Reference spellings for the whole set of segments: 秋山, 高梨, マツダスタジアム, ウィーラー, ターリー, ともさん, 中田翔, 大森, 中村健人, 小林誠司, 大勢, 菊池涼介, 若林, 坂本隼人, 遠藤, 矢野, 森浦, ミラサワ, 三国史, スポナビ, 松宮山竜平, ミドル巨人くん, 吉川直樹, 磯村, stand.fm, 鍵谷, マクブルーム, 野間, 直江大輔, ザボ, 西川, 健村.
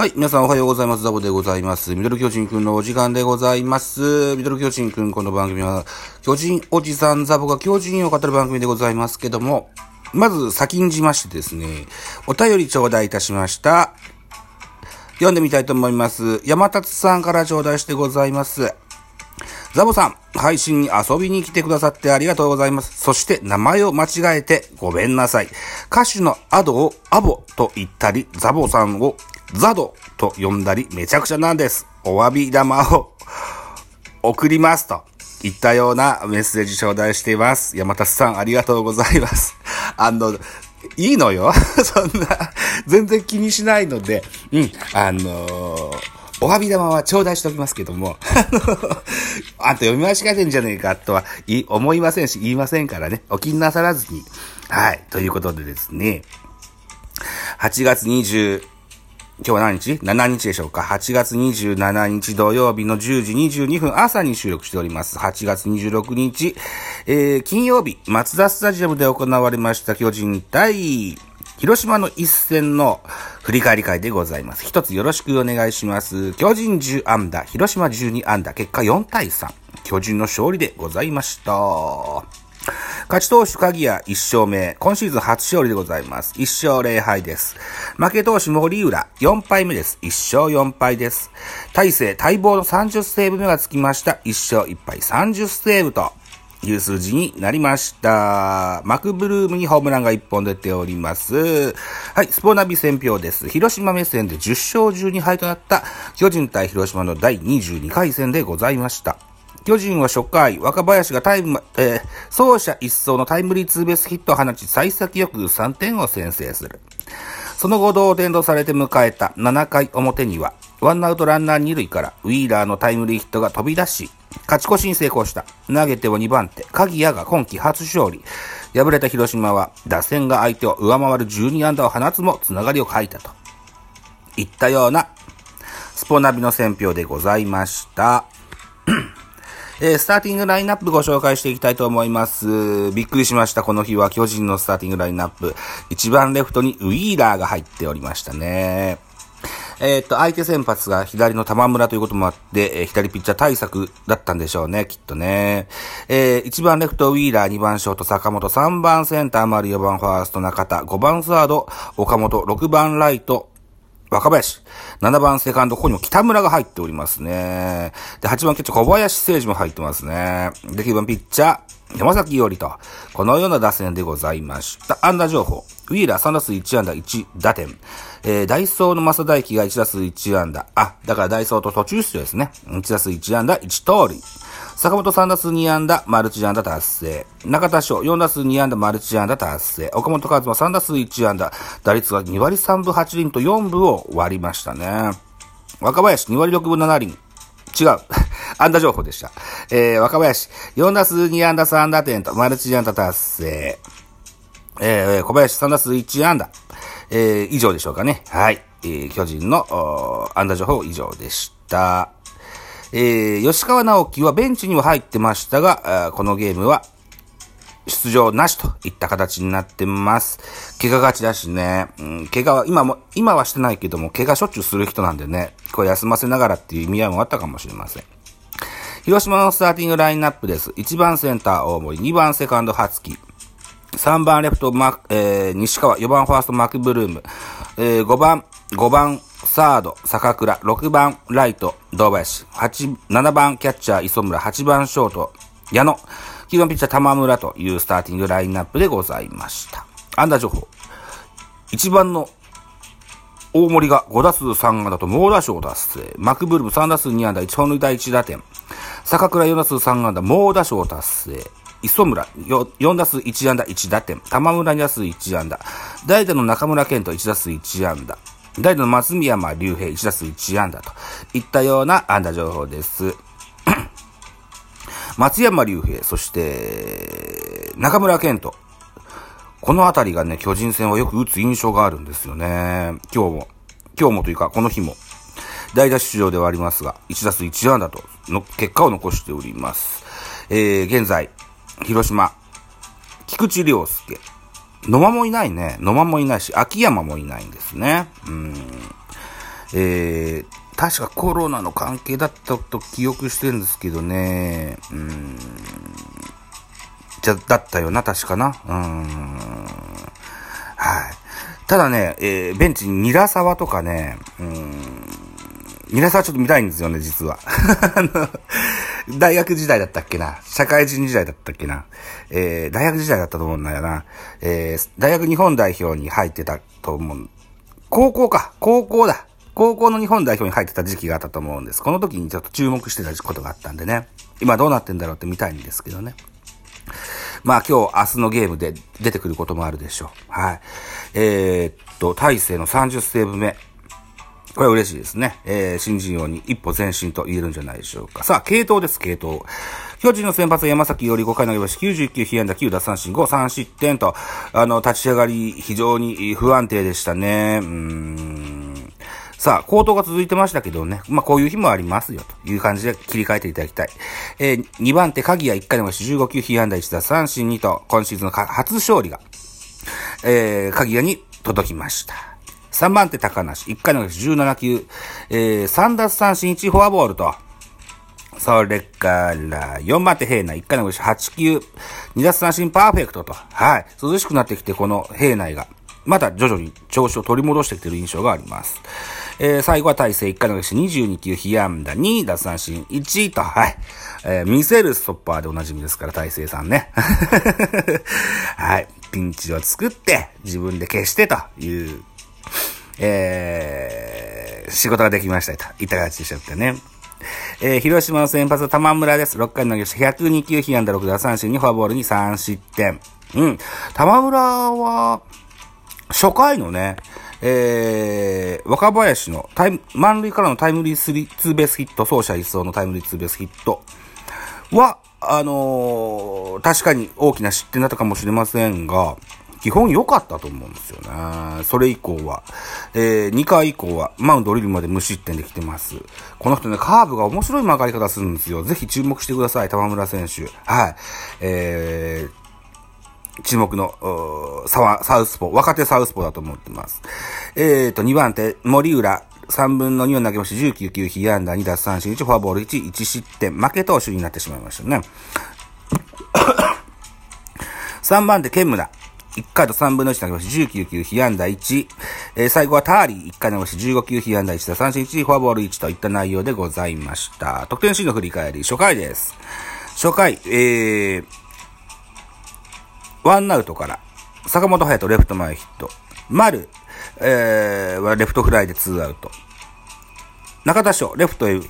はい。皆さんおはようございます。ザボでございます。ミドル巨人くんのお時間でございます。ミドル巨人くん、この番組は、巨人おじさんザボが巨人を語る番組でございますけども、まず先んじましてですね、お便り頂戴いたしました。読んでみたいと思います。山達さんから頂戴してございます。ザボさん、配信に遊びに来てくださってありがとうございます。そして名前を間違えてごめんなさい。歌手のアドをアボと言ったり、ザボさんをザドと呼んだりめちゃくちゃなんです。お詫び玉を送りますといったようなメッセージ頂戴しています。山田さんありがとうございます。いいのよ。そんな全然気にしないので、お詫び玉は頂戴しておきますけども、あんた読み間違えてんじゃねえかとは思いませんし言いませんからね。お気になさらずに。はい。ということでですね、8月20今日は何日 ?7 日でしょうか。8月27日土曜日の10時22分朝に収録しております。8月26日、金曜日、マツダスタジアムで行われました巨人対広島の一戦の振り返り会でございます。一つよろしくお願いします。巨人10安打、広島12安打、結果4対3。巨人の勝利でございました。勝ち投手鍵谷1勝目、今シーズン初勝利でございます。1勝0敗です。負け投手森浦4敗目です。1勝4敗です。大勢待望の30セーブ目がつきました。1勝1敗30セーブという数字になりました。マクブルームにホームランが1本出ております。はい、スポナビ選票です。広島目線で10勝12敗となった巨人対広島の第22回戦でございました。巨人は初回、若林が走者一掃のタイムリーツーベースヒットを放ち、幸先よく3点を先制する。その後同点とされて迎えた7回表には、ワンアウトランナー2塁からウィーラーのタイムリーヒットが飛び出し、勝ち越しに成功した。投げては2番手、鍵谷が今季初勝利。敗れた広島は、打線が相手を上回る12安打を放つも、つながりを欠いたと。いったような、スポナビの選評でございました。スターティングラインナップご紹介していきたいと思います。びっくりしました。この日は巨人のスターティングラインナップ。1番レフトにウィーラーが入っておりましたね。相手先発が左の玉村ということもあって、左ピッチャー対策だったんでしょうね、きっとね。1番レフトウィーラー、2番ショート坂本、3番センター丸、4番ファースト中田、5番サード岡本、6番ライト、若林。7番セカンド、ここにも北村が入っておりますね。で、8番キャッチャー小林誠司も入ってますね。で、9番ピッチャー、山崎伊織と、このような打線でございました。安打情報。ウィーラー3打数1安打1打点。ダイソーの正大輝が1打数1安打。だからダイソーと途中出場ですね。1打数1安打1盗塁。坂本3打数2安打、マルチ安打達成。中田翔4打数2安打、マルチ安打達成。岡本和真3打数1安打。打率が2割3分8厘と4分を割りましたね。若林2割6分7厘。違う。安打情報でした。若林4打数2安打3打点と、マルチ安打達成。小林3打数1安打。以上でしょうかね。はい。巨人の安打情報以上でした。吉川直樹はベンチには入ってましたが、このゲームは出場なしといった形になってます。怪我がちだしね、怪我は今はしてないけども、怪我しょっちゅうする人なんでね、これ休ませながらっていう意味合いもあったかもしれません。広島のスターティングラインナップです。1番センター大森、2番セカンド初木。3番レフト西川、4番ファーストマクブルーム、5番サード坂倉、6番ライト堂林、7番キャッチャー磯村、8番ショート矢野、9番ピッチャー玉村というスターティングラインナップでございました。安打情報、1番の大森が5打数3安打と猛打賞達成。マクブルーム3打数2安打1本塁打1打点。坂倉4打数3安打猛打賞達成。磯村、4打数1安打1打点。玉村2打数1安打。代打の中村健人1打数1安打。代打の松宮山竜平1打数1安打といったような安打情報です。松山竜平、そして中村健人。このあたりがね、巨人戦はよく打つ印象があるんですよね。今日もというかこの日も。代打出場ではありますが、1打数1安打との結果を残しております。現在、広島、菊池涼介、野間もいないね。野間もいないし、秋山もいないんですね。確かコロナの関係だったと記憶してるんですけどね。だったよな、確かな。はい。ただね、ベンチにミラサワとかね、ミラサワちょっと見たいんですよね、実は。大学時代だったっけな、社会人時代だったっけな、大学時代だったと思うんだよな、大学日本代表に入ってたと思う。高校の日本代表に入ってた時期があったと思うんです。この時にちょっと注目してたことがあったんでね、今どうなってんだろうって見たいんですけどね。まあ今日明日のゲームで出てくることもあるでしょう。はい。大勢の30セーブ目、これは嬉しいですね。新人王に一歩前進と言えるんじゃないでしょうか。さあ、継投です、継投。巨人の先発は山崎伊織、5回投げました。99被安打、9奪三振、5、3失点と、立ち上がり非常に不安定でしたね。さあ、好投が続いてましたけどね。まあ、こういう日もありますよ、という感じで切り替えていただきたい。2番手、鍵谷1回投げました。15球被安打、1奪三振、2と、今シーズンの初勝利が、鍵谷に届きました。3番手高梨、1回の17球、3奪三振1フォアボールと、それから4番手平内、1回の8球、2奪三振パーフェクトと、はい、涼しくなってきてこの平内が、また徐々に調子を取り戻してきている印象があります。最後は大勢、1回の22球、被安打2奪三振1と、はい、見せるストッパーでおなじみですから、大勢さんね。はい、ピンチを作って、自分で消してという、仕事ができましたといった形でしょうかね。広島の先発は玉村です。6回投げました。102球、被安打6奪三振2、フォアボールに3失点。玉村は、初回のね、若林の満塁からのタイムリーツーベースヒット、走者一掃のタイムリーツーベースヒットは、確かに大きな失点だったかもしれませんが、基本良かったと思うんですよね。それ以降は、2回以降はマウンド降りるまで無失点できてます。この人ね、カーブが面白い曲がり方するんですよ。ぜひ注目してください、玉村選手。はい、注目のサウスポー、若手サウスポーだと思ってます。2番手森浦、3分の2を投げまして19球、被安打2奪三振1、フォアボール1、1失点、負け投手になってしまいましたね。3番手健村、1回と3分の1投げまして19球、被安打1、最後はターリー、1回投げまして15球、被安打1打三振1、フォアボール1といった内容でございました。得点シーンの振り返り、初回です。初回、ワンアウトから坂本隼人レフト前ヒット、丸、はレフトフライで2アウト、中田翔レフトへ、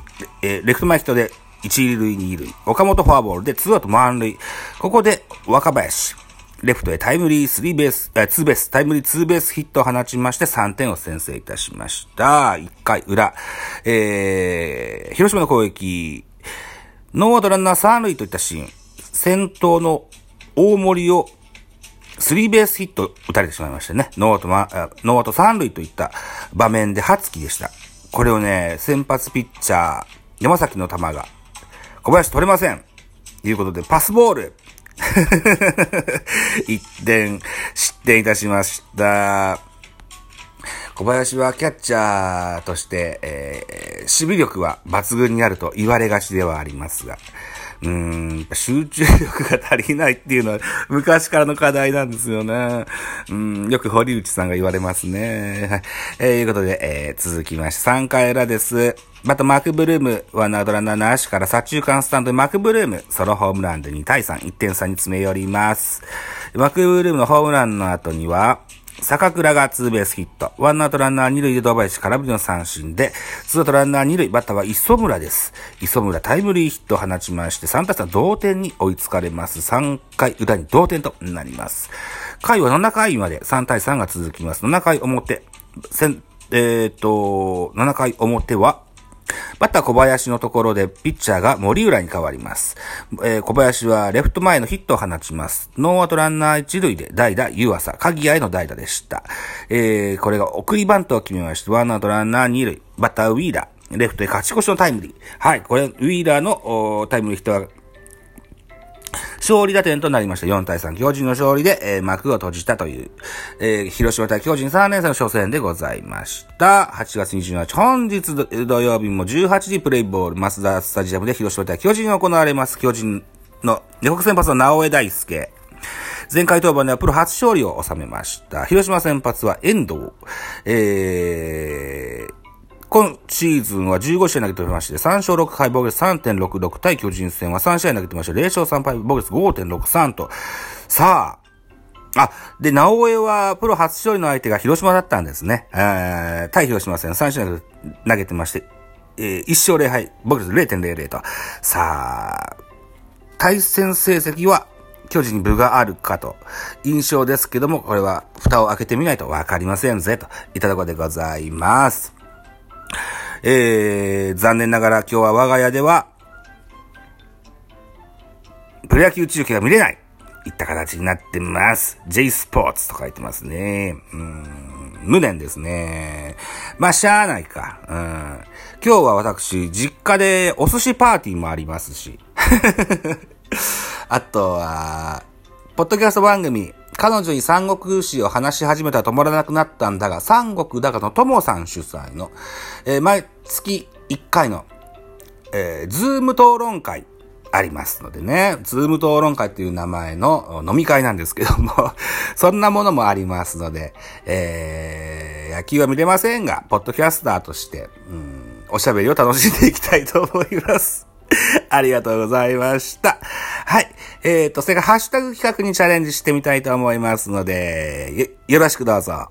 レフト前ヒットで1塁2塁、岡本フォアボールで2アウト満塁、ここで若林レフトへタイムリースリーベース、ツーベース、タイムリーツーベースヒットを放ちまして3点を先制いたしました。1回裏、広島の攻撃、ノーアウトランナー3塁といったシーン、先頭の大森をスリーベースヒット打たれてしまいましたね。ノーアウト3塁といった場面で初期でした。これをね、先発ピッチャー、山崎の球が、小林取れません。ということで、パスボール。1点失点いたしました。小林はキャッチャーとして、守備力は抜群にあると言われがちではありますが、集中力が足りないっていうのは昔からの課題なんですよね。よく堀内さんが言われますね。いうことで、続きまして3回裏です。またマークブルーム、ワンアウトランナーの足から左中間スタンドでマークブルーム、ソロホームランで2対3、1点差に詰め寄ります。マークブルームのホームランの後には坂倉がツーベースヒット、ワンアウトランナー2塁で堂林、空振りの三振でツーアウトランナー2塁、バッターは磯村です。磯村タイムリーヒットを放ちまして3対3、同点に追いつかれます。3回裏に同点となります。回は7回まで3対3が続きます。7回表、7回表はバッター小林のところでピッチャーが森浦に変わります。小林はレフト前のヒットを放ちます。ノーアウトランナー一塁で代打湯浅、鍵谷への代打でした。これが送りバントを決めまして、ワンアウトランナー二塁、バッターウィーラー、レフトへ勝ち越しのタイムリー。はい、これウィーラーのタイムリーヒットは勝利打点となりました。4対3、巨人の勝利で、幕を閉じたという、広島対巨人3連戦の初戦でございました。8月27日、本日土曜日も18時プレイボール、マツダスタジアムで広島対巨人が行われます。巨人の予告先発の直江大輔。前回登板ではプロ初勝利を収めました。広島先発は遠藤。今シーズンは15試合投げておりまして、3勝6敗防御率 3.66 対巨人戦は3試合投げてまして、0勝3敗防御率 5.63 と。さあ、で、直江はプロ初勝利の相手が広島だったんですね。対広島戦3試合投げてまして、1勝0敗防御率 0.00 と。さあ、対戦成績は巨人に分があるかと印象ですけども、これは蓋を開けてみないとわかりませんぜといったところでございます。残念ながら今日は我が家ではプロ野球中継が見れないいった形になってます。 J スポーツと書いてますね。無念ですね。まあしゃあないか。今日は私実家でお寿司パーティーもありますしあとはポッドキャスト番組、彼女に三国史を話し始めたら止まらなくなったんだが、三国だがのともさん主催の、毎月1回の、ズーム討論会ありますのでね、ズーム討論会という名前の飲み会なんですけどもそんなものもありますので、野球は見れませんが、ポッドキャスターとしておしゃべりを楽しんでいきたいと思いますありがとうございました。はい。それからハッシュタグ企画にチャレンジしてみたいと思いますので、よろしくどうぞ。